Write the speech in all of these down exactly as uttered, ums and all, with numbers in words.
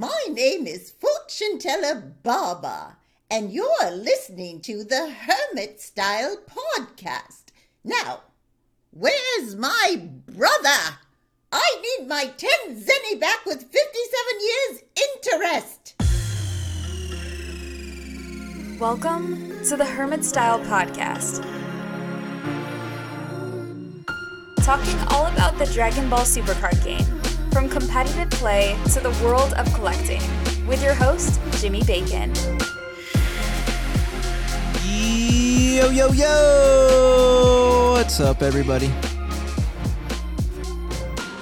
My name is Fortune Teller Baba, and you're listening to the Hermit Style podcast. Now, where's my brother? I need my ten zenny back with fifty-seven years interest. Welcome to the Hermit Style podcast. Talking all about the Dragon Ball Super Card game, from competitive play to the world of collecting, with your host, Jimmy Bacon. Yo, yo, yo! What's up, everybody?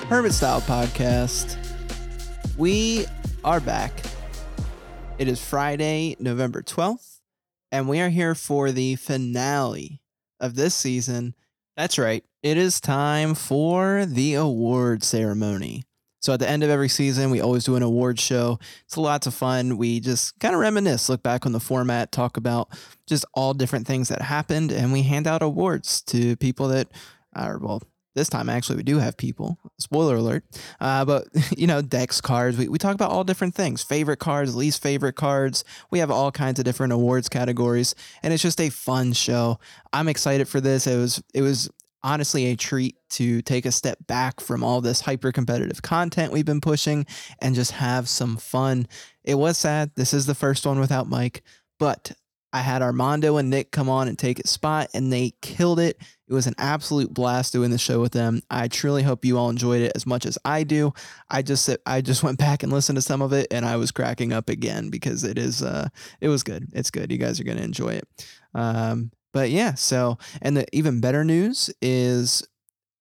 Hermit Style Podcast. We are back. It is Friday, November twelfth, and we are here for the finale of this season. That's right. It is time for the award ceremony. So at the end of every season, we always do an award show. It's lots of fun. We just kind of reminisce, look back on the format, talk about just all different things that happened, and we hand out awards to people that are, well, this time, actually, we do have people. Spoiler alert. Uh, but, you know, decks, cards. We, we talk about all different things. Favorite cards, least favorite cards. We have all kinds of different awards categories. And it's just a fun show. I'm excited for this. It was it was honestly a treat to take a step back from all this hyper-competitive content we've been pushing and just have some fun. It was sad. This is the first one without Mike. But I had Armando and Nick come on and take his spot, and they killed it. It was an absolute blast doing the show with them. I truly hope you all enjoyed it as much as I do. I just I just went back and listened to some of it, and I was cracking up again because it is uh it was good. It's good. You guys are going to enjoy it. Um, but yeah. So, and the even better news is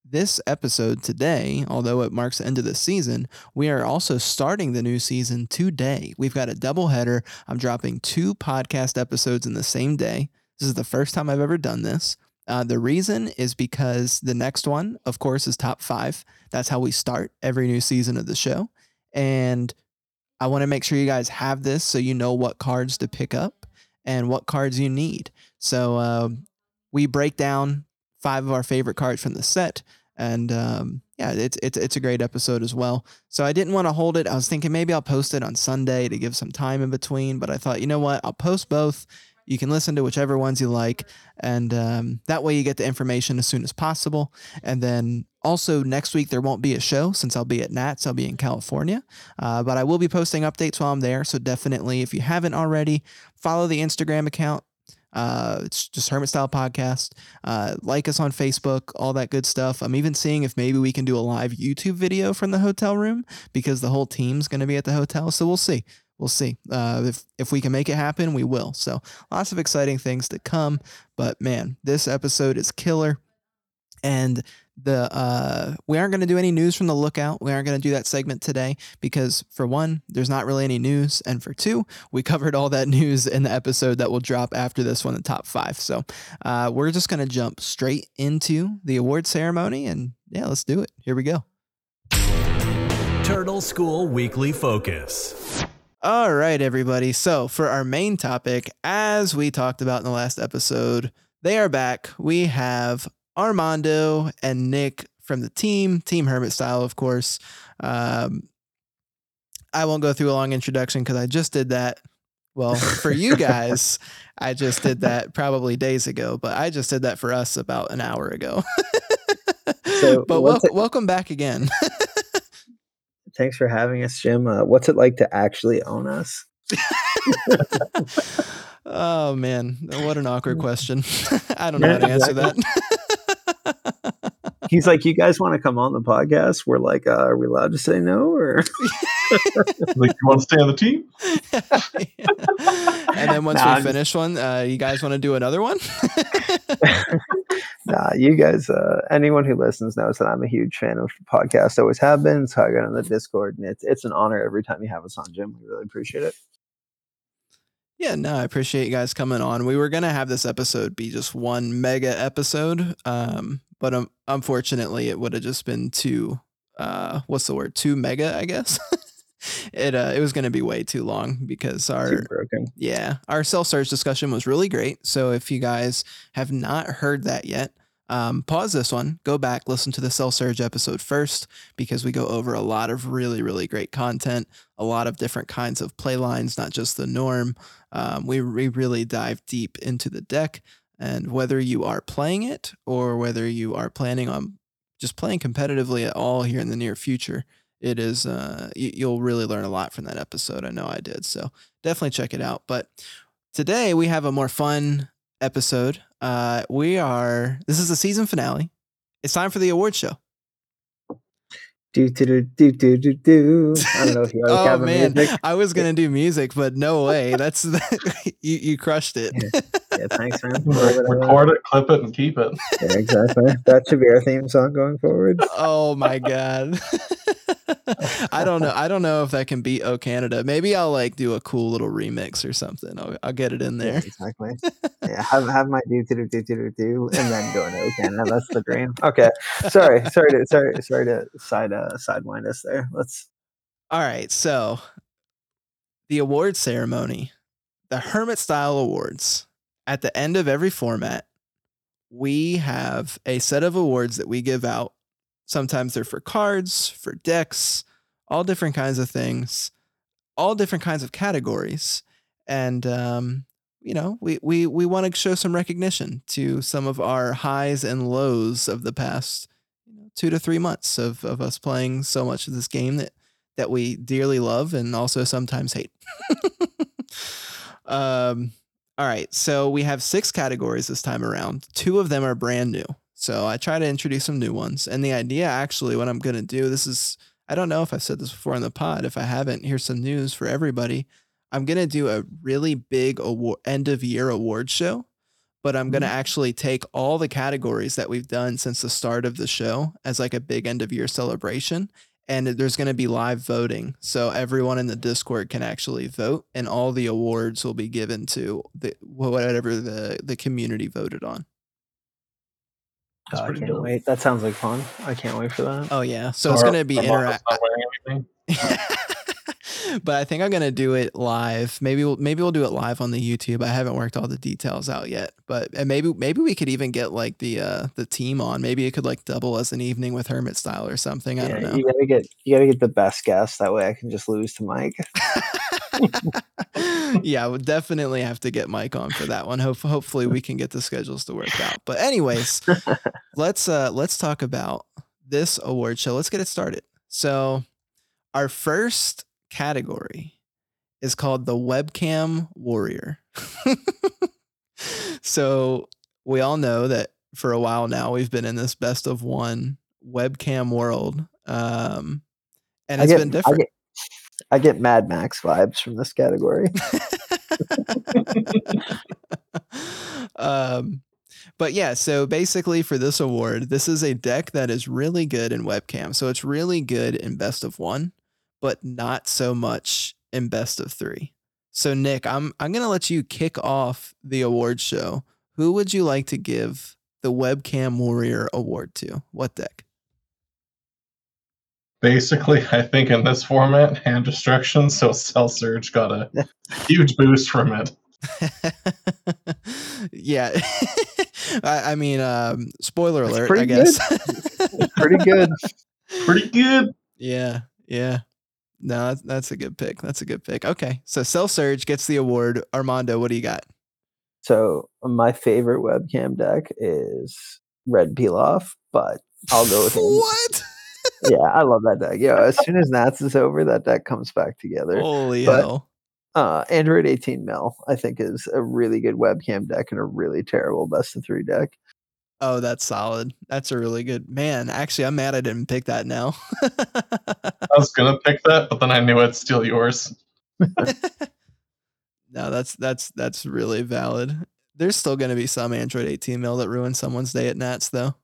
this episode today, although it marks the end of the season, we are also starting the new season today. We've got a doubleheader. I'm dropping two podcast episodes in the same day. This is the first time I've ever done this. Uh, the reason is because the next one, of course, is top five. That's how we start every new season of the show. And I want to make sure you guys have this so you know what cards to pick up and what cards you need. So uh, we break down five of our favorite cards from the set. And um, yeah, it's, it's, it's a great episode as well. So I didn't want to hold it. I was thinking maybe I'll post it on Sunday to give some time in between. But I thought, you know what? I'll post both. You can listen to whichever ones you like, and um, that way you get the information as soon as possible. And then also next week there won't be a show since I'll be at Nats. I'll be in California, uh, but I will be posting updates while I'm there. So definitely, if you haven't already, follow the Instagram account. Uh, it's just Hermit Style Podcast. Uh, like us on Facebook, all that good stuff. I'm even seeing if maybe we can do a live YouTube video from the hotel room because the whole team's going to be at the hotel. So we'll see. We'll see uh, if, if we can make it happen, we will. So lots of exciting things to come, but man, this episode is killer. And the, uh, we aren't going to do any news from the lookout. We aren't going to do that segment today because for one, there's not really any news. And for two, we covered all that news in the episode that will drop after this one, the top five. So, uh, we're just going to jump straight into the award ceremony and yeah, let's do it. Here we go. Turtle School Weekly Focus. All right, everybody. So for our main topic, as we talked about in the last episode, they are back. We have Armando and Nick from the team, Team Hermit Style, of course. Um, I won't go through a long introduction because I just did that. Well, for you guys, I just did that probably days ago, but I just did that for us about an hour ago. So, but wel- it- welcome back again. Thanks for having us, Jim. Uh, what's it like to actually own us? Oh, man. What an awkward question. I don't know how to answer that. He's like, you guys want to come on the podcast? We're like, uh, are we allowed to say no? Or like, you want to stay on the team? Yeah. And then once nah, we finish just... one, uh, you guys want to do another one? Nah, you guys, uh, anyone who listens knows that I'm a huge fan of the podcast. I always have been. So I got on the Discord, and it's, it's an honor every time you have us on, Jim. We really appreciate it. Yeah, no, I appreciate you guys coming on. We were going to have this episode be just one mega episode. Um, but um, unfortunately, it would have just been two. Uh, what's the word? Two mega, I guess. It uh, it was going to be way too long because our yeah our Cell Surge discussion was really great. So if you guys have not heard that yet, Um, pause this one, go back, listen to the Cell Surge episode first, because we go over a lot of really, really great content, a lot of different kinds of play lines, not just the norm. Um, we, we really dive deep into the deck, and whether you are playing it or whether you are planning on just playing competitively at all here in the near future, it is, uh, you'll really learn a lot from that episode. I know I did. So definitely check it out. But today we have a more fun episode. Uh, we are, this is the season finale. It's time for the award show. Do, do, do, do, do, do, do. I don't know if you always oh, have man. Music. I was going to do music, but no way. That's, the, you, you crushed it. Yeah. Yeah, thanks, man. Record it, clip it, and keep it. Yeah, exactly. That should be our theme song going forward. Oh my god. I don't know. I don't know if that can beat "O Canada." Maybe I'll like do a cool little remix or something. I'll, I'll get it in there. Yeah, exactly. Yeah, have have my do do do do do, and then go into "O Canada." That's the dream. Okay. Sorry, sorry to sorry sorry to side uh, sidewind us there. Let's. All right. So, the award ceremony, the Hermit Style Awards. At the end of every format, we have a set of awards that we give out. Sometimes they're for cards, for decks, all different kinds of things, all different kinds of categories. And, um, you know, we, we, we want to show some recognition to some of our highs and lows of the past two to three months of, of us playing so much of this game that, that we dearly love and also sometimes hate. um, All right, so we have six categories this time around. Two of them are brand new, so I try to introduce some new ones. And the idea, actually, what I'm going to do, this is, I don't know if I've said this before in the pod. If I haven't, here's some news for everybody. I'm going to do a really big award, end-of-year award show, but I'm going to actually take all the categories that we've done since the start of the show as like a big end-of-year celebration. And there's going to be live voting, so everyone in the Discord can actually vote, and all the awards will be given to the, whatever the, the community voted on. Oh, I can't dope. wait. That sounds like fun. I can't wait for that. Oh, yeah. So or, it's going to be interactive. But I think I'm going to do it live. Maybe we'll, maybe we'll do it live on the YouTube. I haven't worked all the details out yet, but and maybe, maybe we could even get like the, uh, the team on. Maybe it could like double as an evening with Hermit Style or something. I yeah, don't know. You gotta get, you gotta get the best guest. That way I can just lose to Mike. Yeah, we'll definitely have to get Mike on for that one. Hope, hopefully we can get the schedules to work out, but anyways, let's, uh, let's talk about this award show. Let's get it started. So our first category is called the Webcam Warrior. So we all know that for a while now we've been in this best of one webcam world, um, and it's get, been different. I get, I get Mad Max vibes from this category. um, but yeah, so basically for this award, this is a deck that is really good in webcam. So it's really good in best of one, but not so much in best of three. So Nick, I'm I'm gonna let you kick off the award show. Who would you like to give the Webcam Warrior award to? What deck? Basically, I think in this format, hand destruction. So Cell Surge got a huge boost from it. Yeah, I, I mean, um, spoiler alert. I guess pretty good. Pretty good. Yeah. Yeah. No, that's a good pick. That's a good pick. Okay. So Cell Surge gets the award. Armando, what do you got? So my favorite webcam deck is Red Peel Off, but I'll go with him. What? Yeah, I love that deck. Yo, as soon as Nats is over, that deck comes back together. Holy but, hell. Uh, Android eighteen Mil, I think, is a really good webcam deck and a really terrible best of three deck. Oh, that's solid. That's a really good man. Actually, I'm mad I didn't pick that now. I was gonna pick that, but then I knew I'd steal yours. No, that's that's that's really valid. There's still gonna be some Android eighteen Mil that ruins someone's day at Nats though.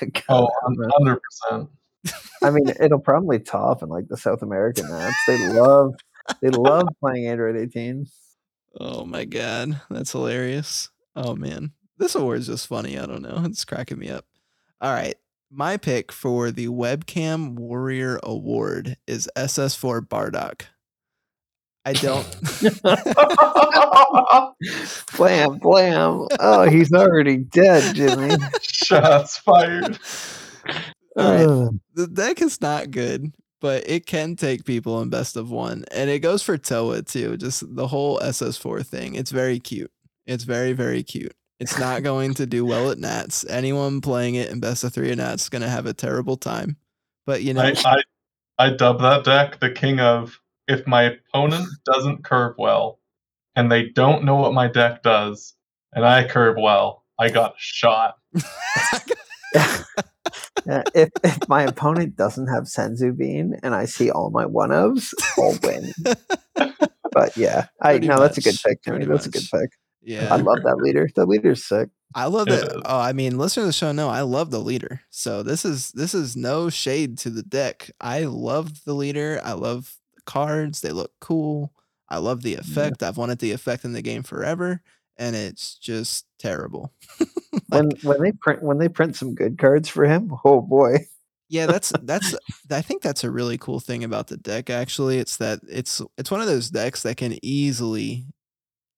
God, oh, one hundred percent. I mean, it'll probably top in like the South American Nats. They love they love playing Android eighteen. Oh my god, that's hilarious. Oh man. This award's just funny. I don't know. It's cracking me up. All right. My pick for the Webcam Warrior Award is S S four Bardock. I don't. Blam, blam. Oh, he's already dead, Jimmy. Shots fired. All right. The deck is not good, but it can take people in best of one. And it goes for Toa, too. Just the whole S S four thing. It's very cute. It's very, very cute. It's not going to do well at Nats. Anyone playing it in best of three at Nats is going to have a terrible time. But, you know. I, I, I dub that deck the king of. If my opponent doesn't curve well, and they don't know what my deck does, and I curve well, I got shot. Yeah, if, if my opponent doesn't have Senzu Bean, and I see all my one-ofs, I'll win. But yeah, I no, much. that's a good pick, Jimmy. That's much. a good pick. Yeah, I love that leader. The leader's sick. I love it. That. Oh, I mean, listeners of the show know I love the leader. So this is this is no shade to the deck. I love the leader. I love cards. They look cool. I love the effect. Yeah. I've wanted the effect in the game forever, and it's just terrible. like, when when they print when they print some good cards for him, oh boy. Yeah, that's that's I think that's a really cool thing about the deck, actually. It's that it's it's one of those decks that can easily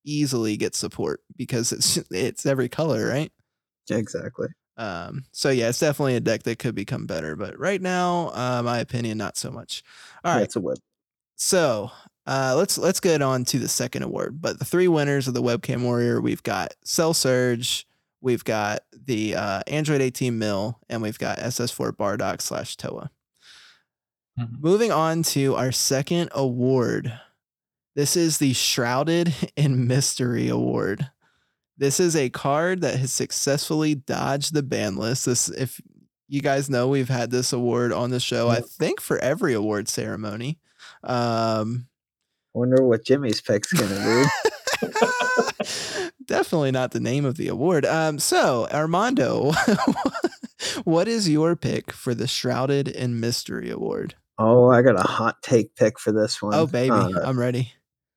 easily get support because it's it's every color, right? Exactly. Um, so yeah, it's definitely a deck that could become better, but right now, uh, my opinion, not so much. All right. That's a whip. So uh, let's let's get on to the second award. But the three winners of the Webcam Warrior, we've got Cell Surge, we've got the uh, Android eighteen Mill, and we've got S S four Bardock slash Toa. Mm-hmm. Moving on to our second award. This is the Shrouded in Mystery Award. This is a card that has successfully dodged the ban list. This, if you guys know, we've had this award on the show, I think for every award ceremony. Um, I wonder what Jimmy's pick's gonna be. Definitely not the name of the award. Um, so Armando, what is your pick for the Shrouded in Mystery Award? Oh, I got a hot take pick for this one. Oh baby, uh, I'm ready.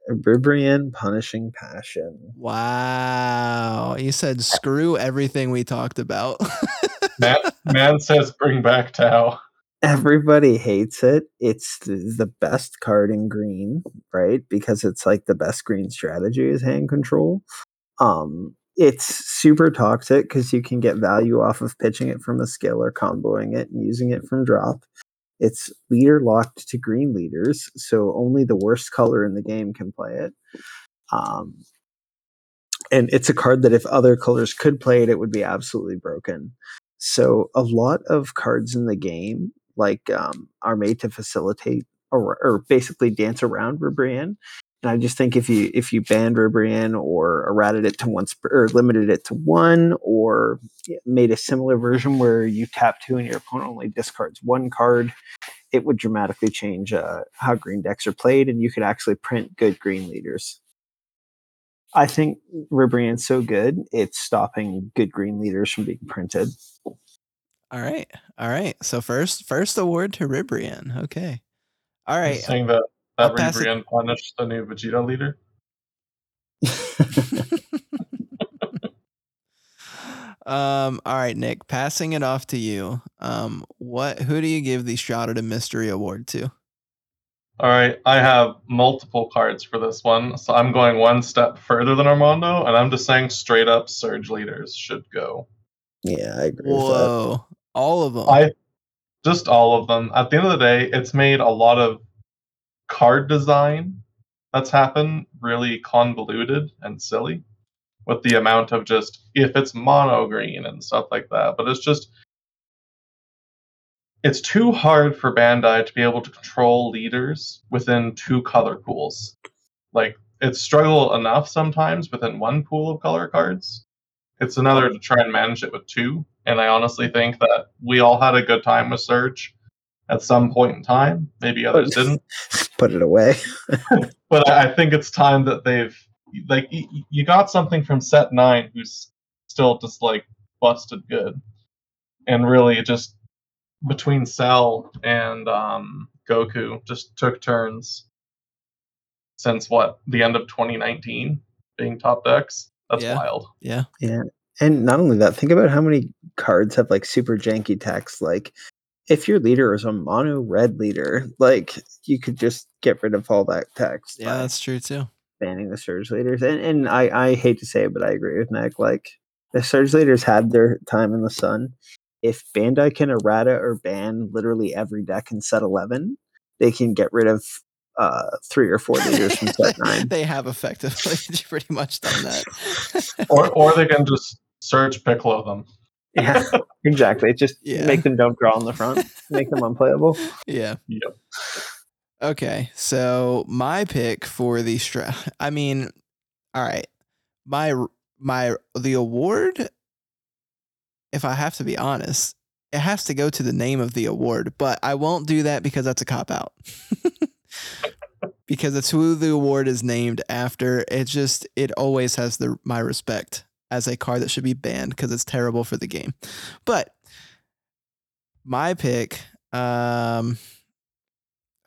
Rubrianne Punishing Passion. Wow, you said screw everything we talked about. man, man says bring back Tao. Everybody hates it. It's the best card in green, right? Because it's like the best green strategy is hand control. Um, it's super toxic because you can get value off of pitching it from a skill or comboing it and using it from drop. It's leader locked to green leaders, so only the worst color in the game can play it. Um, and it's a card that if other colors could play it, it would be absolutely broken. So a lot of cards in the game like um, are made to facilitate or, or basically dance around Rubrianne. And I just think if you if you banned Rubrianne or errated it to one sp- or limited it to one or made a similar version where you tap two and your opponent only discards one card, it would dramatically change uh, how green decks are played, and you could actually print good green leaders. I think Rubrianne's so good, it's stopping good green leaders from being printed. All right. All right. So first first award to Rubrianne. Okay. All right. You're saying that, that Rubrianne punished the new Vegeta leader? um, all right, Nick, passing it off to you. Um, what who do you give the Shrouded in Mystery Award to? All right, I have multiple cards for this one, so I'm going one step further than Armando, and I'm just saying straight up Surge leaders should go. Yeah, I agree Whoa. with that. Whoa, all of them. I just all of them. At the end of the day, it's made a lot of card design that's happened really convoluted and silly with the amount of just if it's mono green and stuff like that. But it's just it's too hard for Bandai to be able to control leaders within two color pools. Like it's struggle enough sometimes within one pool of color cards. It's another to try and manage it with two. And I honestly think that we all had a good time with Surge at some point in time. Maybe others didn't. Put it away. But I think it's time that they've... Like, you got something from set nine who's still just, like, busted good. And really just between Cell and um, Goku just took turns since, what, the end of twenty nineteen being top decks? That's yeah. wild. Yeah. Yeah. And not only that, think about how many cards have like super janky text. Like if your leader is a mono red leader, like you could just get rid of all that text. Yeah, that's true too. Banning the surge leaders. And and I, I hate to say it, but I agree with Nick. Like the surge leaders had their time in the sun. If Bandai can errata or ban literally every deck in set eleven, they can get rid of uh, three or four leaders from set nine. They have effectively pretty much done that. or or they can just surge Piccolo them. Yeah, exactly. Just yeah. make them don't draw in the front. Make them unplayable. Yeah. Yep. Okay, so my pick for the stra- I mean, all right, my my the award. If I have to be honest, it has to go to the name of the award, but I won't do that because that's a cop out. Because it's who the award is named after. It just it always has the my respect as a card that should be banned because it's terrible for the game. But my pick, um,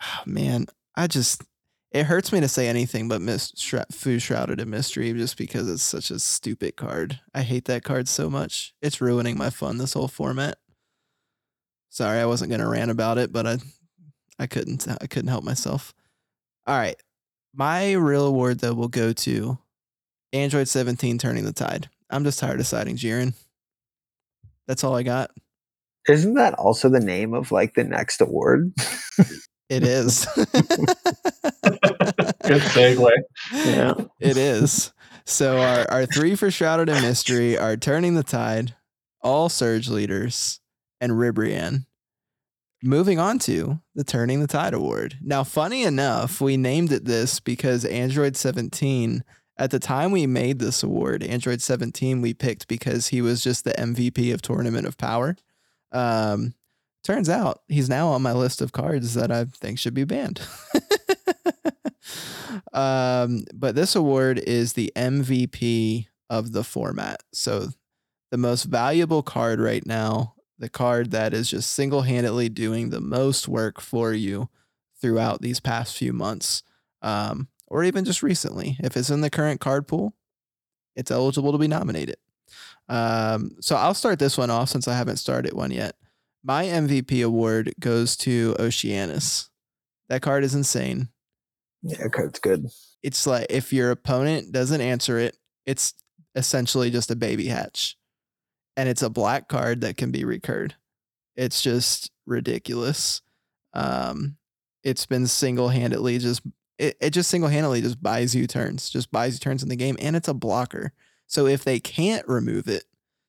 oh man, I just it hurts me to say anything but Miss Shra- Foo Shrouded in Mystery just because it's such a stupid card. I hate that card so much. It's ruining my fun this whole format. Sorry, I wasn't gonna rant about it, but I, I couldn't I couldn't help myself. All right, my real award though will go to Android seventeen turning the tide. I'm just tired of citing Jiren. That's all I got. Isn't that also the name of like the next award? It is. Good segue. Yeah, it is. So our, our three for Shrouded in Mystery are Turning the Tide, All Surge Leaders, and Rubrianne. Moving on to the Turning the Tide Award. Now, funny enough, we named it this because Android seventeen... At the time we made this award, Android seventeen we picked because he was just the M V P of Tournament of Power. Um, turns out he's now on my list of cards that I think should be banned. um, but this award is the M V P of the format. So the most valuable card right now, the card that is just single-handedly doing the most work for you throughout these past few months. Um, Or even just recently, if it's in the current card pool, it's eligible to be nominated. Um, so I'll start this one off since I haven't started one yet. My M V P award goes to Oceanus. That card is insane. Yeah, that card's good. It's like if your opponent doesn't answer it, it's essentially just a baby hatch. And it's a black card that can be recurred. It's just ridiculous. Um, it's been single-handedly just... It, it just single-handedly just buys you turns, just buys you turns in the game, and it's a blocker. So if they can't remove it,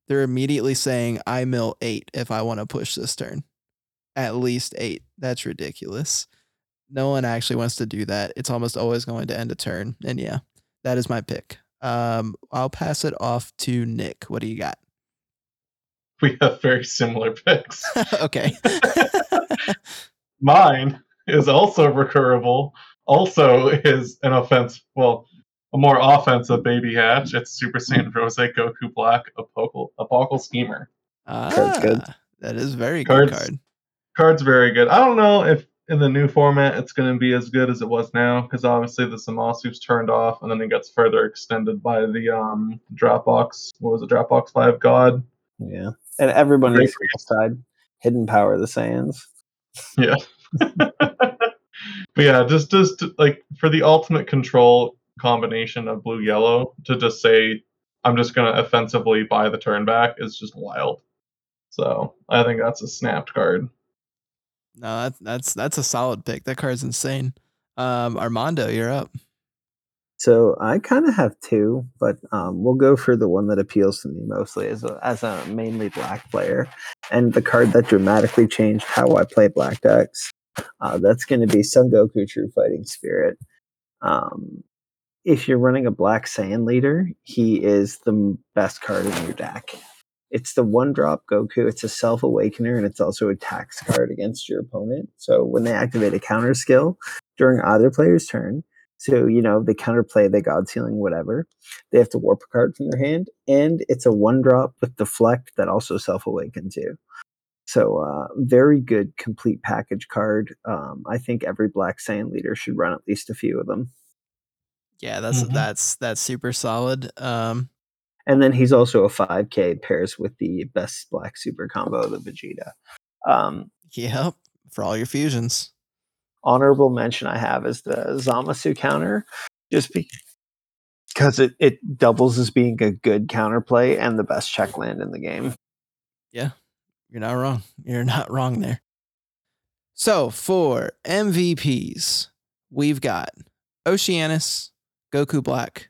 they're immediately saying, I mill eight if I want to push this turn. At least eight. That's ridiculous. No one actually wants to do that. It's almost always going to end a turn. And yeah, that is my pick. Um, I'll pass it off to Nick. What do you got? We have very similar picks. Okay. Mine is also recurrable. Also is an offense, well, a more offensive baby hatch. It's Super Saiyan Rose Goku Black Apocal Schemer. Ah, card's good. That is very card's, good card. Card's very good. I don't know if in the new format it's going to be as good as it was now, because obviously the Samasu's turned off, and then it gets further extended by the um, Dropbox. What was it? Dropbox five God. Yeah, and everyone is side hidden power of the Saiyans. Yeah. But yeah, just, just like for the ultimate control combination of blue yellow to just say I'm just gonna offensively buy the turn back is just wild. So I think that's a snapped card. No, that, that's that's a solid pick. That card's insane. Um, Armando, you're up. So I kind of have two, but um, we'll go for the one that appeals to me mostly as a, as a mainly black player, and the card that dramatically changed how I play black decks. Uh, that's going to be Sun Goku True Fighting Spirit. Um, if you're running a Black Saiyan leader, he is the m- best card in your deck. It's the one-drop Goku. It's a self-awakener, and it's also a tax card against your opponent. So when they activate a counter skill during either player's turn, so, you know, they counterplay, they God Sealing, whatever, they have to warp a card from their hand, and it's a one-drop with Deflect that also self-awakens you. So uh, very good complete package card. Um, I think every Black Saiyan leader should run at least a few of them. Yeah, that's mm-hmm. that's that's super solid. Um, and then he's also a five K pairs with the best Black Super combo, the Vegeta. Um, Yep, for all your fusions. Honorable mention I have is the Zamasu counter, just because it, it doubles as being a good counterplay and the best check land in the game. Yeah, you're not wrong. You're not wrong there. So for M V Ps, we've got Oceanus, Goku Black,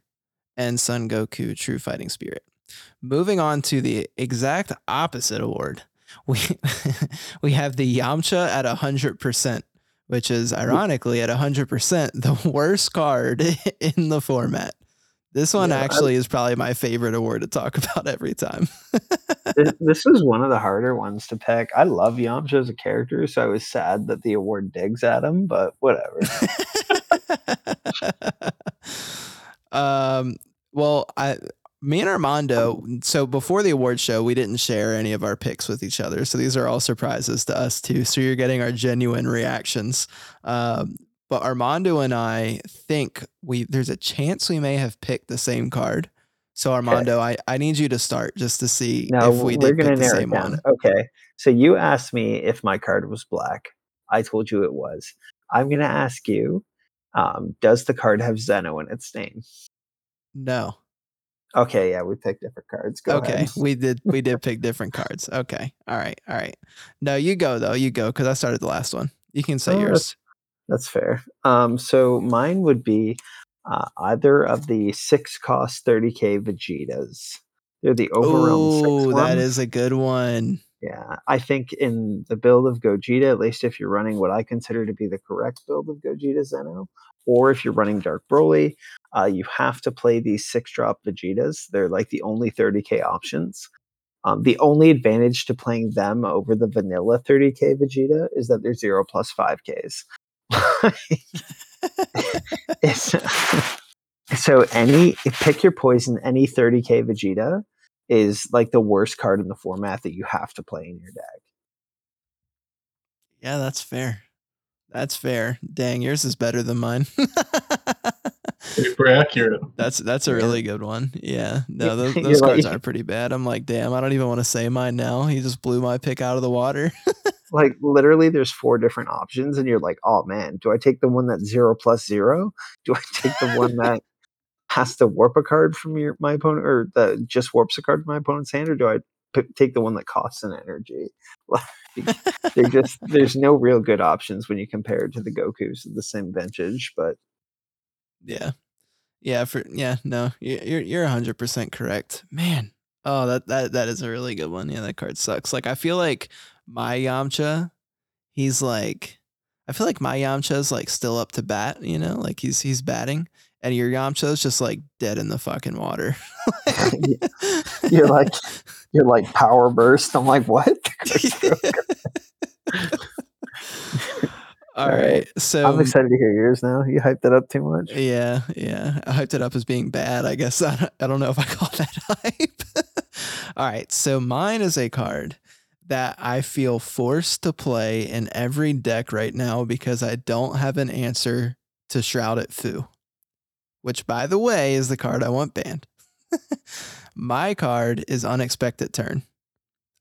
and Sun Goku True Fighting Spirit. Moving on to the exact opposite award, we we have the Yamcha at one hundred percent, which is ironically at one hundred percent the worst card in the format. This one yeah, actually I, is probably my favorite award to talk about every time. this, this is one of the harder ones to pick. I love Yamcha as a character, so I was sad that the award digs at him, but whatever. um. Well, I... Me and Armando, so before the award show, we didn't share any of our picks with each other. So these are all surprises to us, too. So you're getting our genuine reactions. Um, but Armando and I think we there's a chance we may have picked the same card. So, Armando, okay. I, I need you to start just to see no, if we did pick the same one. Okay. So you asked me if my card was black. I told you it was. I'm going to ask you, um, does the card have Zeno in its name? No. Okay, yeah, we picked different cards. Go okay, ahead. we did we did pick different cards. Okay, all right, all right. No, you go, though. You go, because I started the last one. You can say oh, yours. That's, that's fair. Um, so mine would be uh, either of the six-cost thirty K Vegetas. They're the Overrealm six. Oh, that is a good one. Yeah, I think in the build of Gogeta, at least if you're running what I consider to be the correct build of Gogeta Zeno, or if you're running Dark Broly, uh, you have to play these six-drop Vegetas. They're like the only thirty K options. Um, the only advantage to playing them over the vanilla thirty K Vegeta is that they're zero plus five Ks. So any pick your poison, any thirty K Vegeta is like the worst card in the format that you have to play in your deck. Yeah, that's fair. That's fair. Dang, yours is better than mine. Super accurate. That's that's a really good one. Yeah. No, those, those cards like, are pretty bad. I'm like, damn, I don't even want to say mine now. He just blew my pick out of the water. Like, literally, there's four different options, and you're like, oh, man, do I take the one that's zero plus zero? Do I take the one that has to warp a card from your my opponent, or that just warps a card from my opponent's hand, or do I p- take the one that costs an energy? Like, they're just there's no real good options when you compare it to the Gokus of the same vintage, but yeah, yeah, for yeah, no, you're you're one hundred percent correct, man. Oh, that that that is a really good one. Yeah, that card sucks. Like, I feel like my Yamcha, he's like, I feel like my Yamcha is like still up to bat, you know, like he's he's batting. And your Yamcha's just like dead in the fucking water. you're like, you're like Power Burst. I'm like, what? All right, so I'm excited to hear yours now. You hyped it up too much. Yeah, yeah. I hyped it up as being bad. I guess I don't, I don't know if I call that hype. All right, so mine is a card that I feel forced to play in every deck right now because I don't have an answer to Shrouded Foo, which, by the way, is the card I want banned. My card is Unexpected Turn.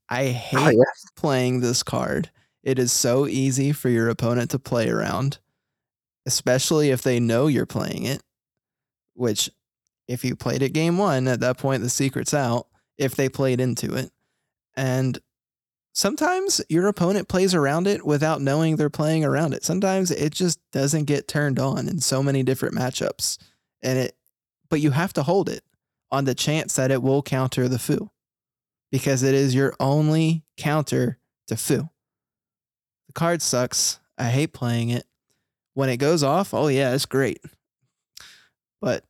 I hate oh, yes. playing this card. It is so easy for your opponent to play around, especially if they know you're playing it, which, if you played it game one, at that point, the secret's out, if they played into it. And sometimes your opponent plays around it without knowing they're playing around it. Sometimes it just doesn't get turned on in so many different matchups. And it, but you have to hold it on the chance that it will counter the Foo, because it is your only counter to Foo. The card sucks. I hate playing it. When it goes off, oh yeah, it's great. But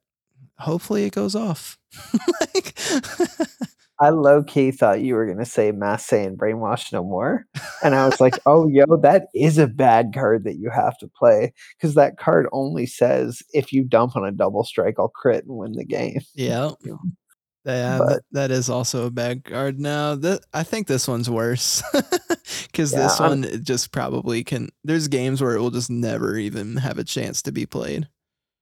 hopefully it goes off. Like, I low key thought you were gonna say Mass Saiyan Brainwash No More, and I was like, oh yo, that is a bad card that you have to play, because that card only says if you dump on a double strike, I'll crit and win the game. Yeah, yeah, but, that, that is also a bad card. Now that I think this one's worse, because yeah, this one I'm, just probably can. There's games where it will just never even have a chance to be played.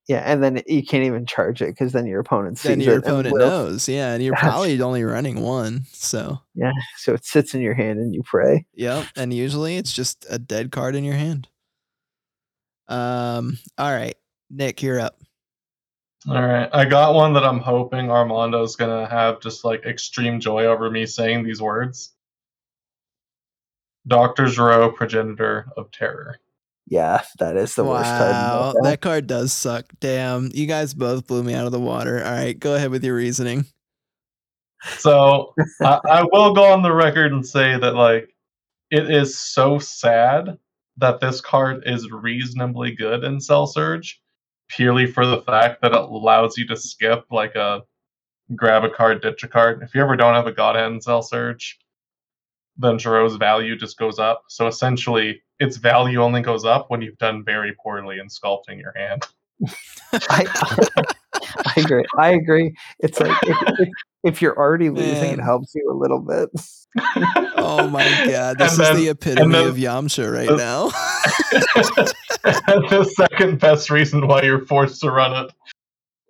Yeah, and then you can't even charge it because then your opponent sees it. Then your it opponent knows, yeah, and you're Gosh. probably only running one, so. Yeah, so it sits in your hand and you pray. Yep, and usually it's just a dead card in your hand. Um. All right, Nick, you're up. All right, I got one that I'm hoping Armando's going to have just, like, extreme joy over me saying these words. Doctor Jiro, Progenitor of Terror. Yeah, that is the wow. worst time. That. that card does suck. Damn, you guys both blew me out of the water. All right, go ahead with your reasoning. So I, I will go on the record and say that, like, it is so sad that this card is reasonably good in Cell Surge, purely for the fact that it allows you to skip, like, a grab a card, ditch a card. If you ever don't have a Godhead in Cell Surge, then Jiro's value just goes up. So essentially, its value only goes up when you've done very poorly in sculpting your hand. I, I agree. I agree. It's like if, if, if you're already losing, Man. it helps you a little bit. Oh my god, this and is then, the epitome then, of Yamcha right the, now. And the second best reason why you're forced to run it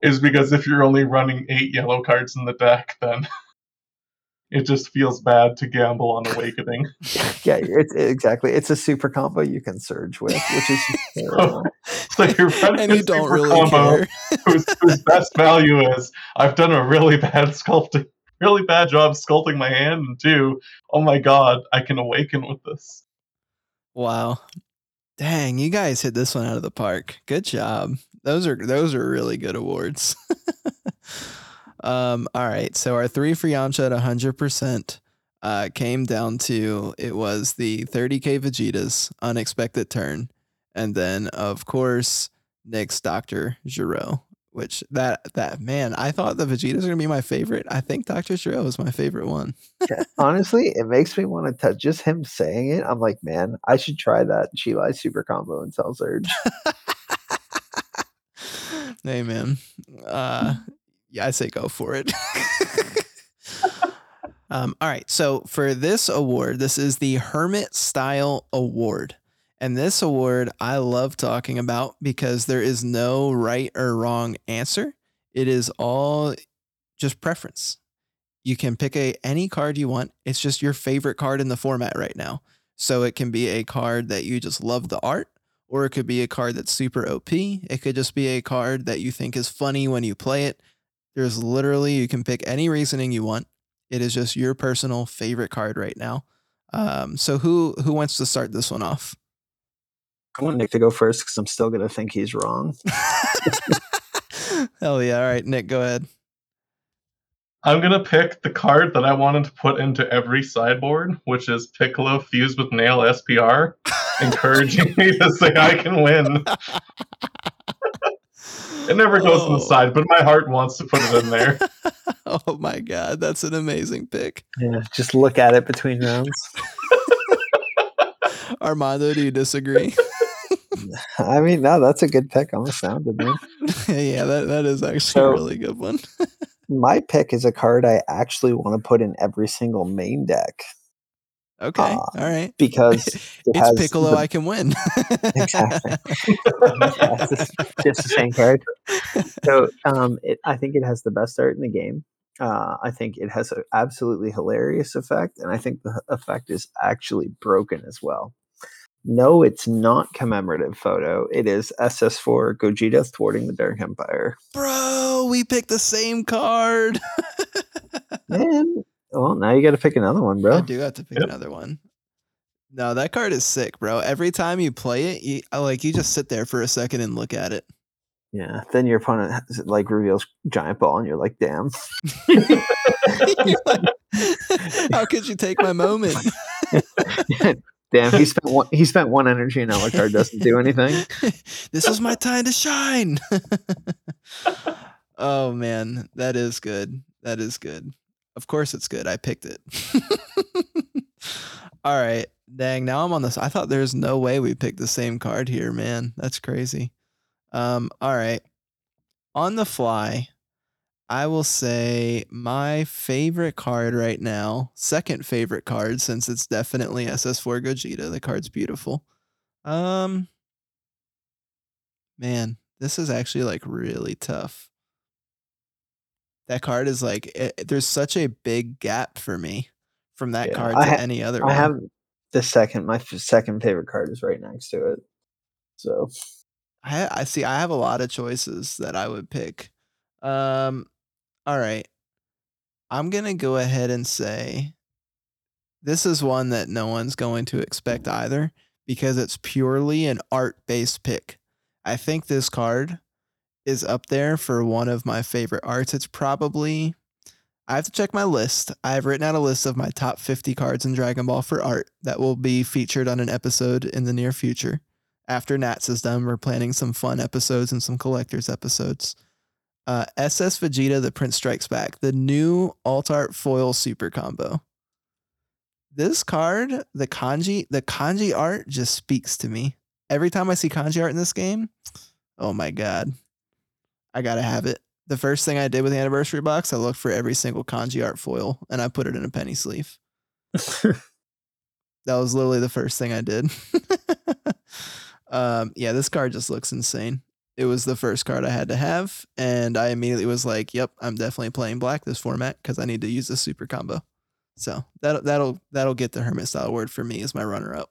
is because if you're only running eight yellow cards in the deck, then it just feels bad to gamble on Awakening. Yeah, it's exactly. It's a super combo you can surge with, which is terrible. So, so you're running and a you super don't really combo care. whose, whose best value is I've done a really bad sculpting, really bad job sculpting my hand, and two, oh my god, I can awaken with this. Wow, dang, you guys hit this one out of the park. Good job. Those are those are really good awards. Um, all right, so our three for Yamcha at one hundred percent uh, came down to, it was the thirty K Vegeta's Unexpected Turn, and then, of course, Nick's Doctor Jiro, which, that, that man, I thought the Vegeta's were going to be my favorite. I think Doctor Jiro is my favorite one. Yeah, honestly, it makes me want to touch, just him saying it, I'm like, man, I should try that Chi Lai Super Combo in Cell Surge. Hey, man. Uh... Yeah, I say go for it. um, all right. So for this award, this is the Hermit Style Award. And this award I love talking about because there is no right or wrong answer. It is all just preference. You can pick a any card you want. It's just your favorite card in the format right now. So it can be a card that you just love the art, or it could be a card that's super O P. It could just be a card that you think is funny when you play it. There's literally, you can pick any reasoning you want. It is just your personal favorite card right now. Um, so who who wants to start this one off? I want Nick to go first because I'm still going to think he's wrong. Hell yeah. All right, Nick, go ahead. I'm going to pick the card that I wanted to put into every sideboard, which is Piccolo Fused with Nail S P R, encouraging me to say I can win. It never goes oh. inside, but my heart wants to put it in there. Oh my god, that's an amazing pick. Yeah, just look at it between rounds. Armando, do you disagree? I mean, no, that's a good pick. I'm astounded, man. Yeah, that, that is actually so, a really good one. My pick is a card I actually want to put in every single main deck. Okay, uh, all right. Because it it's has Piccolo, the, I can win. Exactly. Yeah, just, just the same card. So um, it, I think it has the best art in the game. Uh, I think it has an absolutely hilarious effect, and I think the effect is actually broken as well. No, it's not commemorative photo. It is S S four Gogeta thwarting the Dark Empire. Bro, we picked the same card. Man. Well, now you got to pick another one, bro. I do have to pick yep. another one. No, that card is sick, bro. Every time you play it, you, like, you just sit there for a second and look at it. Yeah. Then your opponent has, like, reveals Giant Ball, and you're like, damn. You're like, how could you take my moment? Damn, he spent one, he spent one energy, and now my card doesn't do anything. This is my time to shine. Oh, man. That is good. That is good. Of course it's good. I picked it. All right. Dang, now I'm on this. I thought there's no way we picked the same card here, man. That's crazy. Um, all right. On the fly, I will say my favorite card right now, second favorite card, since it's definitely S S four Gogeta. The card's beautiful. Um, man, this is actually like really tough. That card is like, it, there's such a big gap for me from that yeah, card to ha- any other I one. I have the second, my second favorite card is right next to it. So I, I see, I have a lot of choices that I would pick. Um, all right. I'm going to go ahead and say this is one that no one's going to expect either because it's purely an art-based pick. I think this card is up there for one of my favorite arts. It's probably... I have to check my list. I've written out a list of my top fifty cards in Dragon Ball for art that will be featured on an episode in the near future. After Nats is done, we're planning some fun episodes and some collector's episodes. Uh, S S Vegeta, The Prince Strikes Back, the new Alt-Art Foil Super Combo. This card, the kanji, the kanji art just speaks to me. Every time I see kanji art in this game, oh my god, I gotta have it. The first thing I did with the anniversary box, I looked for every single kanji art foil, and I put it in a penny sleeve. That was literally the first thing I did. um, yeah, this card just looks insane. It was the first card I had to have, and I immediately was like, yep, I'm definitely playing black this format because I need to use this super combo. So that, that'll that'll get the Hermit Style award for me as my runner-up.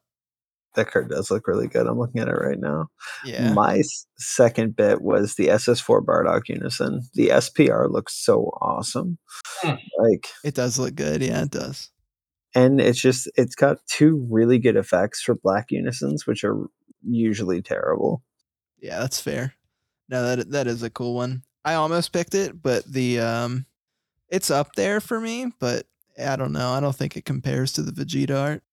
That card does look really good. I'm looking at it right now. Yeah. My second bit was the S S four Bardock Unison. The S P R looks so awesome. Like it does look good. Yeah, it does. And it's just, it's got two really good effects for black unisons, which are usually terrible. Yeah, that's fair. No, that that is a cool one. I almost picked it, but the um, it's up there for me, but I don't know. I don't think it compares to the Vegeta art.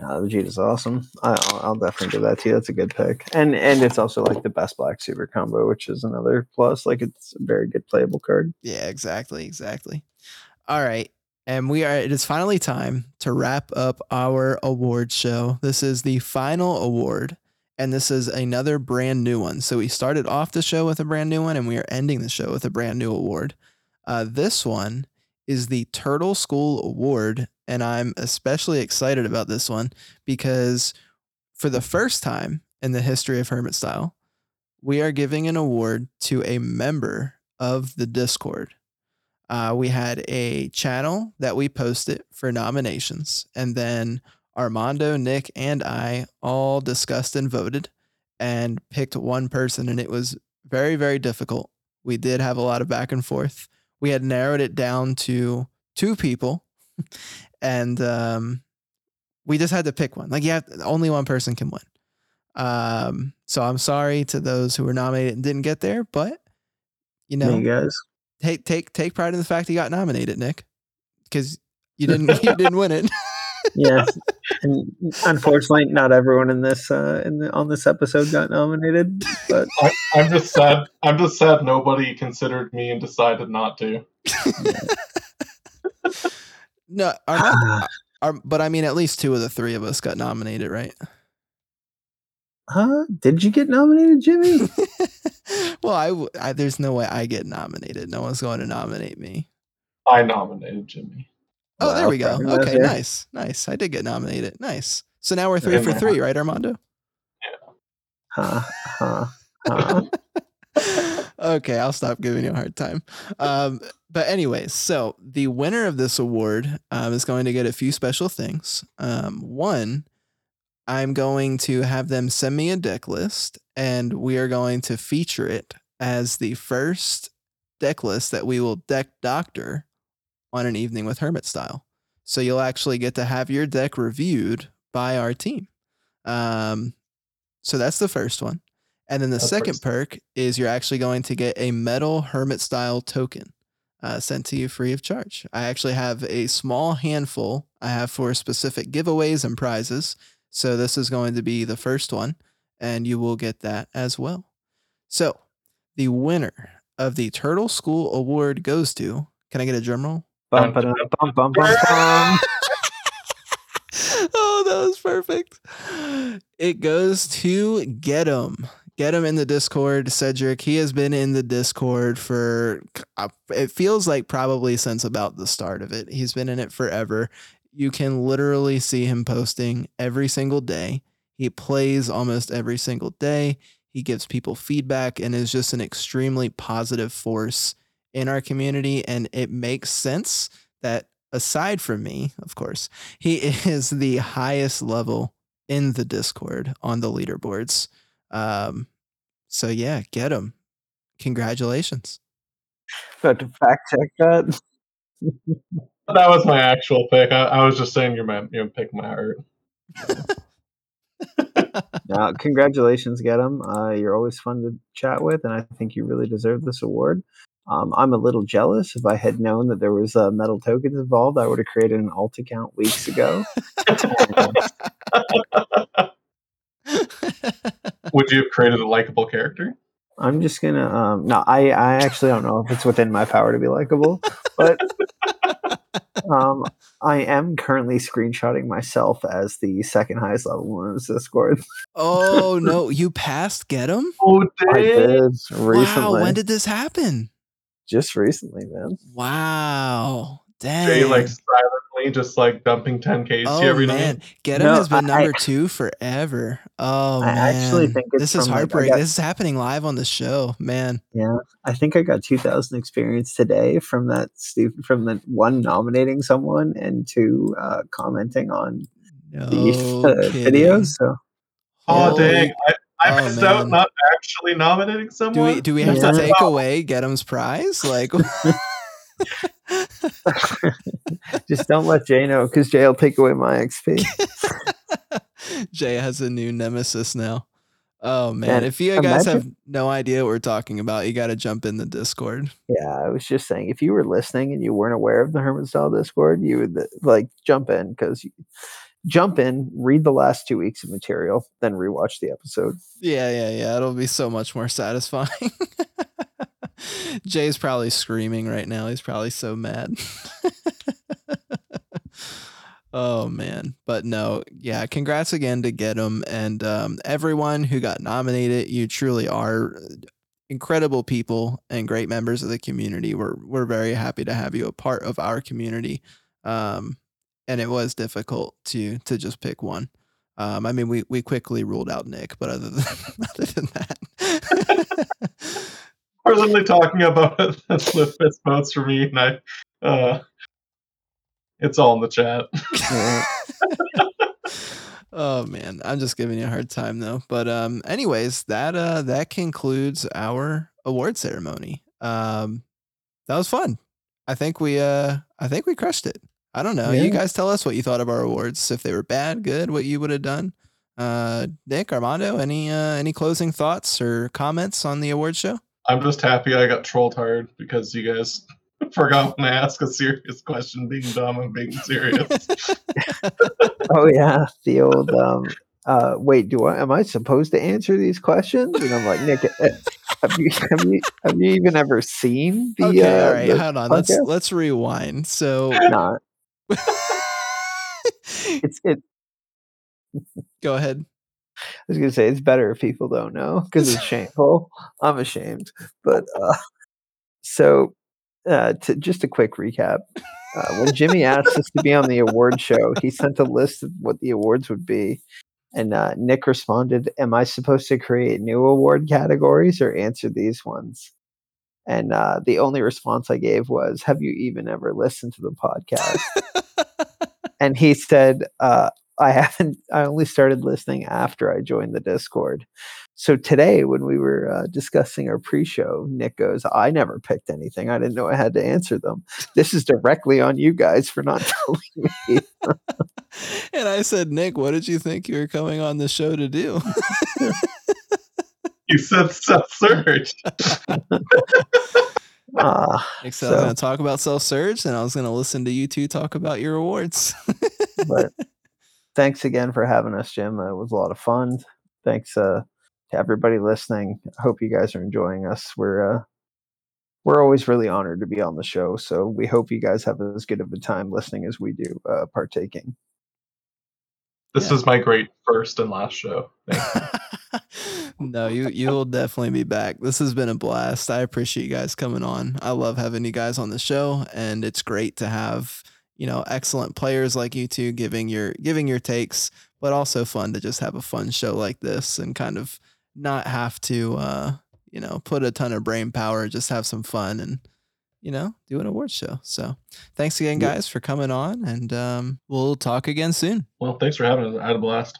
No, Vegeta's awesome. I, I'll definitely give that to you. That's a good pick. And and it's also like the best black super combo, which is another plus. Like it's a very good playable card. Yeah, exactly. Exactly. All right. And we are, it is finally time to wrap up our award show. This is the final award. And this is another brand new one. So we started off the show with a brand new one, and we are ending the show with a brand new award. Uh, this one is the Turtle School Award, and I'm especially excited about this one because for the first time in the history of Hermit Style, we are giving an award to a member of the Discord. Uh, we had a channel that we posted for nominations, and then Armando, Nick, and I all discussed and voted and picked one person, and it was very, very difficult. We did have a lot of back and forth. We had narrowed it down to two people, and um, we just had to pick one. Like, yeah, only one person can win. Um, so I'm sorry to those who were nominated and didn't get there, but, you know, you guys. take take take pride in the fact that you got nominated, Nick, because you didn't you didn't win it. Yeah, and unfortunately, not everyone in this uh, in the, on this episode got nominated. But I, I'm just sad. I'm just sad nobody considered me and decided not to. No, are not, are, but I mean, at least two of the three of us got nominated, right? Huh? Did you get nominated, Jimmy? Well, I, I there's no way I get nominated. No one's going to nominate me. I nominated Jimmy. Oh, wow, there we go. Okay, nice. Nice. I did get nominated. Nice. So now we're three for three, right, Armando? Yeah. Huh, huh, huh. Okay, I'll stop giving you a hard time. Um, but anyways, so the winner of this award um, is going to get a few special things. Um, one, I'm going to have them send me a deck list, and we are going to feature it as the first deck list that we will deck doctor on an evening with Hermit Style. So you'll actually get to have your deck reviewed by our team. Um, so that's the first one. And then the that's second first. perk is you're actually going to get a metal Hermit Style token uh, sent to you free of charge. I actually have a small handful I have for specific giveaways and prizes. So this is going to be the first one, and you will get that as well. So the winner of the Turtle School Award goes to, can I get a drum roll? Bum, ba-dum, bum, bum, bum, bum. Oh, that was perfect. It goes to Gettem. Gettem in the Discord, Cedric. He has been in the Discord for, it feels like probably since about the start of it. He's been in it forever. You can literally see him posting every single day. He plays almost every single day. He gives people feedback and is just an extremely positive force in our community. And it makes sense that, aside from me, of course, he is the highest level in the Discord on the leaderboards. Um, so yeah, get him. Congratulations. Got to fact check that. That was my actual pick. I, I was just saying you're my you're pick my heart. Now, congratulations, Gettem. Uh, you're always fun to chat with, and I think you really deserve this award. Um, I'm a little jealous. If I had known that there was uh, metal tokens involved, I would have created an alt account weeks ago. Would you have created a likable character? I'm just gonna. Um, no, I, I actually don't know if it's within my power to be likable, but um, I am currently screenshotting myself as the second highest level in this Discord. Oh no, you passed Gettem? Oh, dang. I did recently. Wow, when did this happen? Just recently, man. Wow, dang. Jay, like silently, just like dumping ten Ks oh, every man. Night. Gettem no, has been I, number two forever. Oh I man, actually think it's this is heartbreaking. Like, this is happening live on the show, man. Yeah, I think I got two thousand experience today from that stupid, from the one nominating someone and two uh, commenting on no the uh, videos. So, oh Holy. dang, I, I oh, missed man. out not actually nominating someone. Do we do we have yeah. to take away Gettem's prize? Like. Just don't let Jay know, because Jay will take away my X P. Jay has a new nemesis now. Oh man, and if you guys imagine, have no idea what we're talking about, you got to jump in the Discord. Yeah, I was just saying, if you were listening and you weren't aware of the Hermit Style Discord, you would like jump in, because you jump in, read the last two weeks of material, then rewatch the episode. Yeah, yeah, yeah. It'll be so much more satisfying. Jay's probably screaming right now. He's probably so mad. Oh man, but no, yeah, congrats again to Gettem and um, everyone who got nominated. You truly are incredible people and great members of the community. We're we're very happy to have you a part of our community. Um, and it was difficult to to just pick one. Um, I mean, we we quickly ruled out Nick, but other than other than that, we're literally talking about it. That's the best votes for me, and I. Uh... It's all in the chat. Oh man, I'm just giving you a hard time though. But um, anyways, that uh, that concludes our award ceremony. Um, that was fun. I think we uh, I think we crushed it. I don't know. Yeah. You guys tell us what you thought of our awards. If they were bad, good, what you would have done. Uh, Nick, Armando, any uh, any closing thoughts or comments on the award show? I'm just happy I got trolled hard because you guys. Forgot when I ask a serious question, being dumb and being serious. Oh yeah, the old um uh wait, do I am I supposed to answer these questions? And I'm like, Nick, have you have you, have you even ever seen the? Okay, uh, all right, hold on, podcast? let's let's rewind. So not. it's it. Go ahead. I was gonna say it's better if people don't know because it's shameful. I'm ashamed, but uh so. Uh, to, just a quick recap. Uh, when Jimmy asked us to be on the award show, he sent a list of what the awards would be. And uh, Nick responded, am I supposed to create new award categories or answer these ones? And uh, the only response I gave was, have you even ever listened to the podcast? And he said, uh, I haven't, I only started listening after I joined the Discord. So today, when we were uh, discussing our pre-show, Nick goes, I never picked anything. I didn't know I had to answer them. This is directly on you guys for not telling me. And I said, Nick, what did you think you were coming on the show to do? You said Cell Surge. uh, Nick said so. I was going to talk about Cell Surge, and I was going to listen to you two talk about your awards. But thanks again for having us, Jim. It was a lot of fun. Thanks, uh, to everybody listening. I hope you guys are enjoying us. We're uh, we're always really honored to be on the show, so we hope you guys have as good of a time listening as we do uh, partaking. This yeah. is my great first and last show. No, you you will definitely be back. This has been a blast. I appreciate you guys coming on. I love having you guys on the show, and it's great to have, you know, excellent players like you two giving your giving your takes, but also fun to just have a fun show like this and kind of not have to, uh, you know, put a ton of brain power, just have some fun and, you know, do an award show. So thanks again, guys, for coming on, and um, we'll talk again soon. Well, thanks for having us. I had a blast.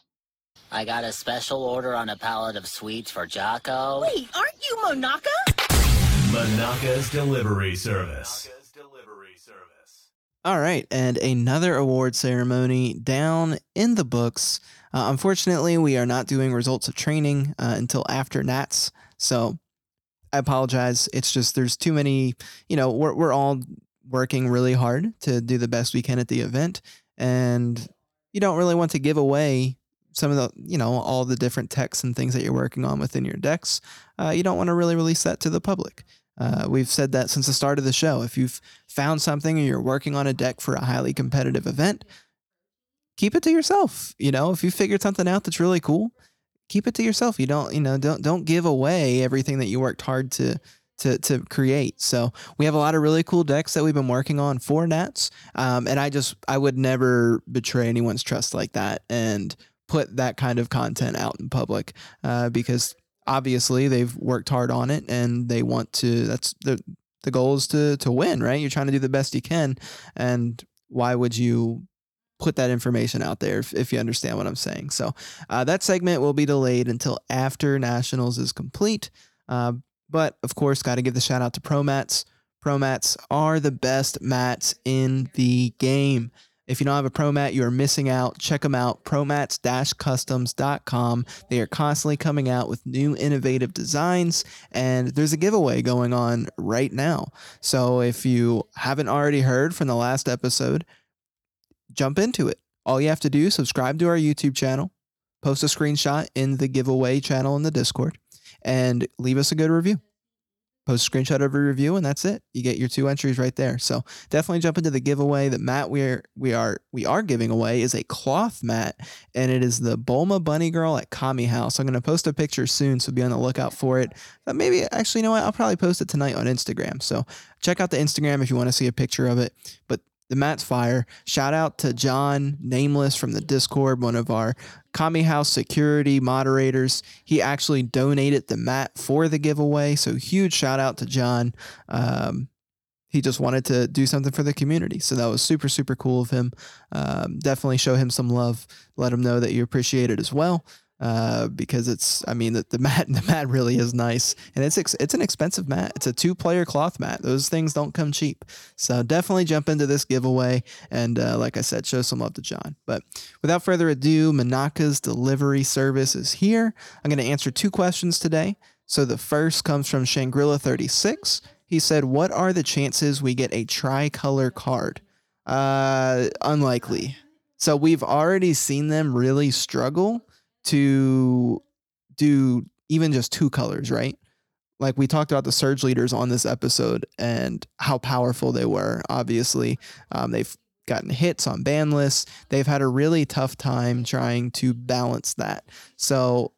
I got a special order on a pallet of sweets for Jocko. Wait, aren't you Monaka? Monaka's delivery service. Monaka's delivery service. All right, and another award ceremony down in the books. Uh, unfortunately, we are not doing results of training uh, until after Nats, so I apologize. It's just there's too many, you know, we're, we're all working really hard to do the best we can at the event, and you don't really want to give away some of the, you know, all the different texts and things that you're working on within your decks. Uh, you don't want to really release that to the public. Uh, we've said that since the start of the show. If you've found something and you're working on a deck for a highly competitive event, keep it to yourself. You know, if you figured something out that's really cool, keep it to yourself. You don't, you know, don't, don't give away everything that you worked hard to, to, to create. So we have a lot of really cool decks that we've been working on for Nats. Um, and I just, I would never betray anyone's trust like that and put that kind of content out in public, uh, because obviously they've worked hard on it and they want to, that's the, the goal is to, to win, right? You're trying to do the best you can. And why would you put that information out there if, if you understand what I'm saying? So uh, that segment will be delayed until after Nationals is complete. Uh, but of course, got to give the shout out to Pro Mats. Pro Mats are the best mats in the game. If you don't have a Pro Mat, you are missing out. Check them out, promats dash customs dot com. They are constantly coming out with new innovative designs, and there's a giveaway going on right now. So if you haven't already heard from the last episode, jump into it. All you have to do, subscribe to our YouTube channel, post a screenshot in the giveaway channel in the Discord, and leave us a good review. Post a screenshot of a review, and that's it. You get your two entries right there. So definitely jump into the giveaway. The mat we are we are we are giving away is a cloth mat, and it is the Bulma Bunny Girl at Kami House. I'm gonna post a picture soon, so be on the lookout for it. But maybe actually, you know what? I'll probably post it tonight on Instagram. So check out the Instagram if you want to see a picture of it. But the mat's fire. Shout out to John Nameless from the Discord, one of our Kami House security moderators. He actually donated the mat for the giveaway, so huge shout out to John. Um, he just wanted to do something for the community, so that was super, super cool of him. Um, definitely show him some love. Let him know that you appreciate it as well, uh, because it's, I mean, the, the mat the mat really is nice, and it's ex- it's an expensive mat. It's a two-player cloth mat. Those things don't come cheap, so definitely jump into this giveaway, and uh, like I said, show some love to John. But without further ado, Monaka's delivery service is here. I'm going to answer two questions today. So the first comes from Shangri-La thirty-six. He said, what are the chances we get a tricolor card? Uh, unlikely. So we've already seen them really struggle to do even just two colors, right? Like we talked about the Surge Leaders on this episode and how powerful they were. Obviously, um, they've gotten hits on ban lists. They've had a really tough time trying to balance that. So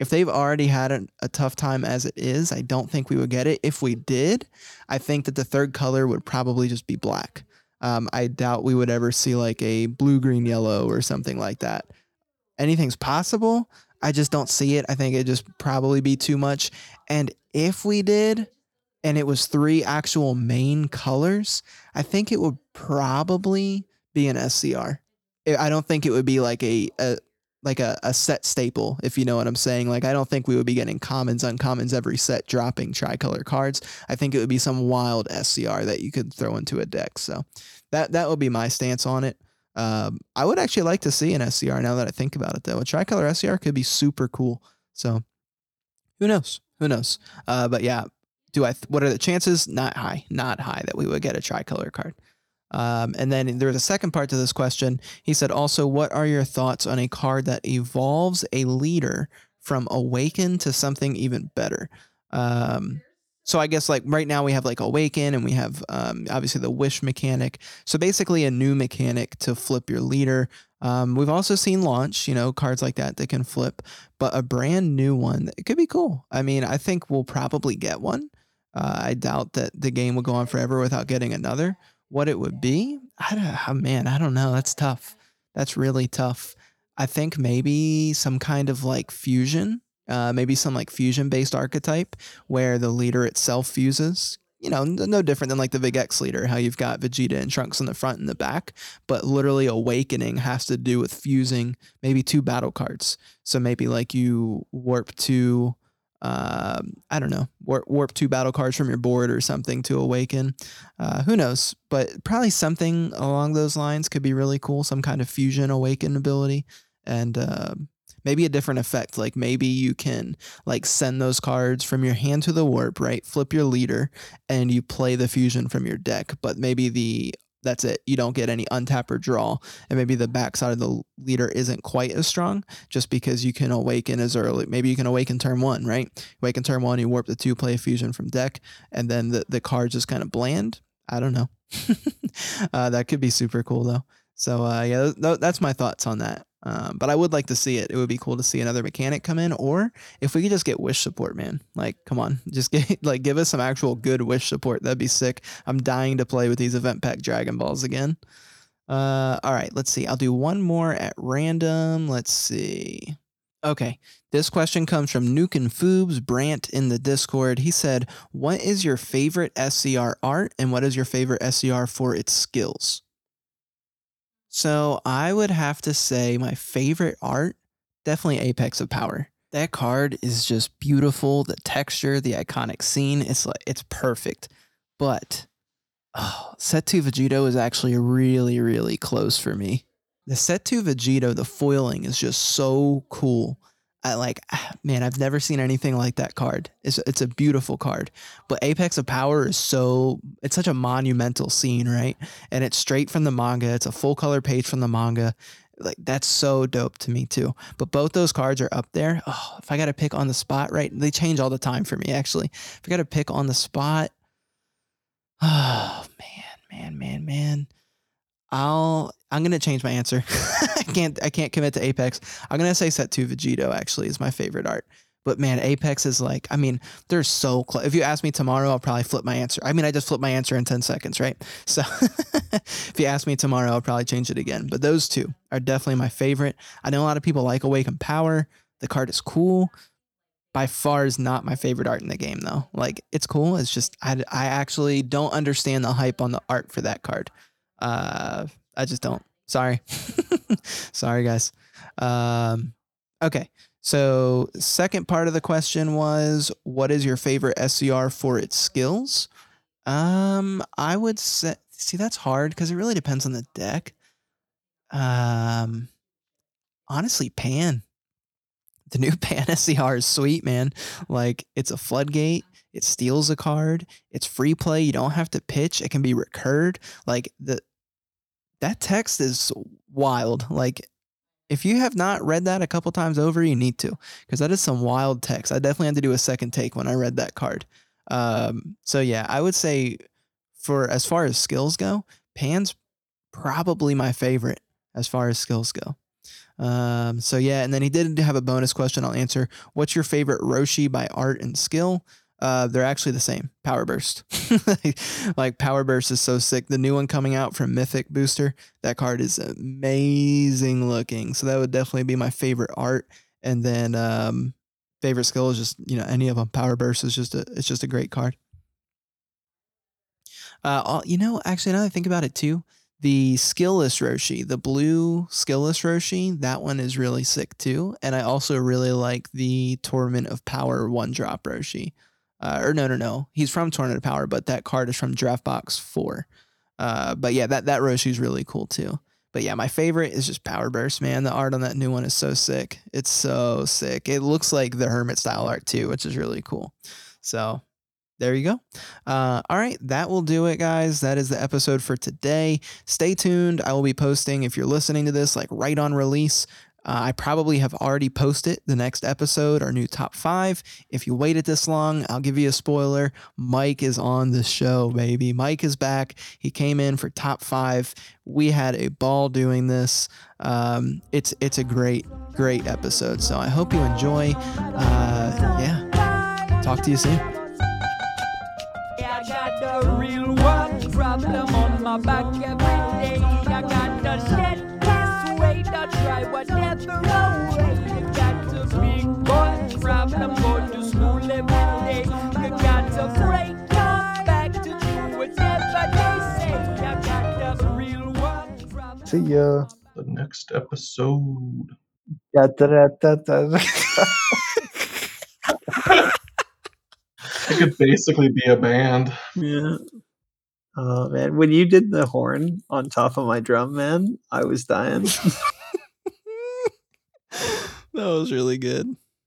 if they've already had a, a tough time as it is, I don't think we would get it. If we did, I think that the third color would probably just be black. Um, I doubt we would ever see like a blue, green, yellow or something like that. Anything's possible. I just don't see it. I think it'd just probably be too much. And if we did, and it was three actual main colors, I think it would probably be an S C R. I don't think it would be like a, a like a, a set staple, if you know what I'm saying. Like, I don't think we would be getting commons, uncommons every set dropping tricolor cards. I think it would be some wild S C R that you could throw into a deck. So that, that would be my stance on it. Um, I would actually like to see an S C R now that I think about it, though. A tricolor S C R could be super cool. So who knows? Who knows? Uh, but yeah, do I? Th- what are the chances? Not high. Not high that we would get a tricolor card. Um, and then there was a second part to this question. He said, also, what are your thoughts on a card that evolves a leader from Awaken to something even better? Um, so I guess like right now we have like Awaken and we have um, obviously the Wish mechanic. So basically a new mechanic to flip your leader. Um, we've also seen launch, you know, cards like that that can flip, but a brand new one, it could be cool. I mean, I think we'll probably get one. Uh, I doubt that the game will go on forever without getting another. What it would be? I don't, oh man, I don't know. That's tough. That's really tough. I think maybe some kind of like fusion uh, maybe some like fusion-based archetype where the leader itself fuses. You know, no different than like the Big X leader, how you've got Vegeta and Trunks in the front and the back, but literally awakening has to do with fusing maybe two battle cards. So maybe like you warp two, uh, I don't know, warp, warp two battle cards from your board or something to awaken. Uh, who knows? But probably something along those lines could be really cool. Some kind of fusion awaken ability and, uh, maybe a different effect. Like maybe you can like send those cards from your hand to the warp, right? Flip your leader and you play the fusion from your deck, but maybe the, that's it. You don't get any untap or draw. And maybe the backside of the leader isn't quite as strong just because you can awaken as early. Maybe you can awaken turn one, right? Awaken turn one, you warp the two, play a fusion from deck. And then the, the card's just kind of bland. I don't know. uh, that could be super cool though. So uh, yeah, th- that's my thoughts on that. Um, but I would like to see it. It would be cool to see another mechanic come in, or if we could just get wish support, man, like, come on, just get like, give us some actual good wish support. That'd be sick. I'm dying to play with these event pack Dragon Balls again. Uh, all right, let's see. I'll do one more at random. Let's see. Okay. This question comes from Nuke and Foobs Brant in the Discord. He said, what is your favorite S C R art and what is your favorite S C R for its skills? So I would have to say my favorite art, definitely Apex of Power. That card is just beautiful. The texture, the iconic scene, it's like it's perfect. But oh, Setu Vegito is actually really, really close for me. The Setu Vegito, the foiling is just so cool. I like, man, I've never seen anything like that card. It's it's a beautiful card, but Apex of Power is so, it's such a monumental scene, right? And it's straight from the manga. It's a full color page from the manga. Like that's so dope to me too. But both those cards are up there. Oh, if I got to pick on the spot, right? They change all the time for me, actually. If I got to pick on the spot, oh man, man, man, man. I'll, I'm going to change my answer. I can't, I can't commit to Apex. I'm going to say Setu Vegito actually is my favorite art, but man, Apex is like, I mean, they're so close. If you ask me tomorrow, I'll probably flip my answer. I mean, I just flipped my answer in ten seconds, right? So if you ask me tomorrow, I'll probably change it again, but those two are definitely my favorite. I know a lot of people like Awaken Power. The card is cool. By far is not my favorite art in the game though. Like it's cool. It's just, I, I actually don't understand the hype on the art for that card. Uh, I just don't. Sorry. Sorry, guys. Um, okay. So second part of the question was, what is your favorite S C R for its skills? Um, I would say, see, that's hard because it really depends on the deck. Um, honestly, Pan. The new Pan S C R is sweet, man. Like, it's a floodgate. It steals a card. It's free play. You don't have to pitch. It can be recurred. Like, the that text is wild. Like, if you have not read that a couple times over, you need to, because that is some wild text. I definitely had to do a second take when I read that card. Um, so, yeah, I would say for as far as skills go, Pan's probably my favorite as far as skills go. Um, so yeah, and then he did have a bonus question I'll answer. What's your favorite Roshi by art and skill? Uh, they're actually the same. Power Burst. Like Power Burst is so sick. The new one coming out from Mythic Booster, that card is amazing looking. So that would definitely be my favorite art. And then, um, favorite skill is just, you know, any of them. Power Burst is just a, it's just a great card. Uh, all, you know, actually now that I think about it too, the Skillless Roshi, the blue Skillless Roshi, that one is really sick too. And I also really like the Torment of Power one drop Roshi. Uh, or no, no, no. He's from Torment of Power, but that card is from Dropbox four. Uh, but yeah, that, that Roshi's really cool too. But yeah, my favorite is just Power Burst, man. The art on that new one is so sick. It's so sick. It looks like the Hermit Style art too, which is really cool. So there you go. Uh, all right. That will do it, guys. That is the episode for today. Stay tuned. I will be posting, if you're listening to this, like right on release. Uh, I probably have already posted the next episode, our new top five. If you waited this long, I'll give you a spoiler. Mike is on the show, baby. Mike is back. He came in for top five. We had a ball doing this. Um, it's, it's a great, great episode. So I hope you enjoy. Uh, yeah. Talk to you soon. The real world problem on my back every day. I got to shed this weight. I try whatever I weigh. I got to be good. time and I'm going to school every day. You got to break your back to do whatever they say. I got the real one. See ya. The next episode. It could basically be a band. Yeah. Oh, man. When you did the horn on top of my drum, man, I was dying. That was really good.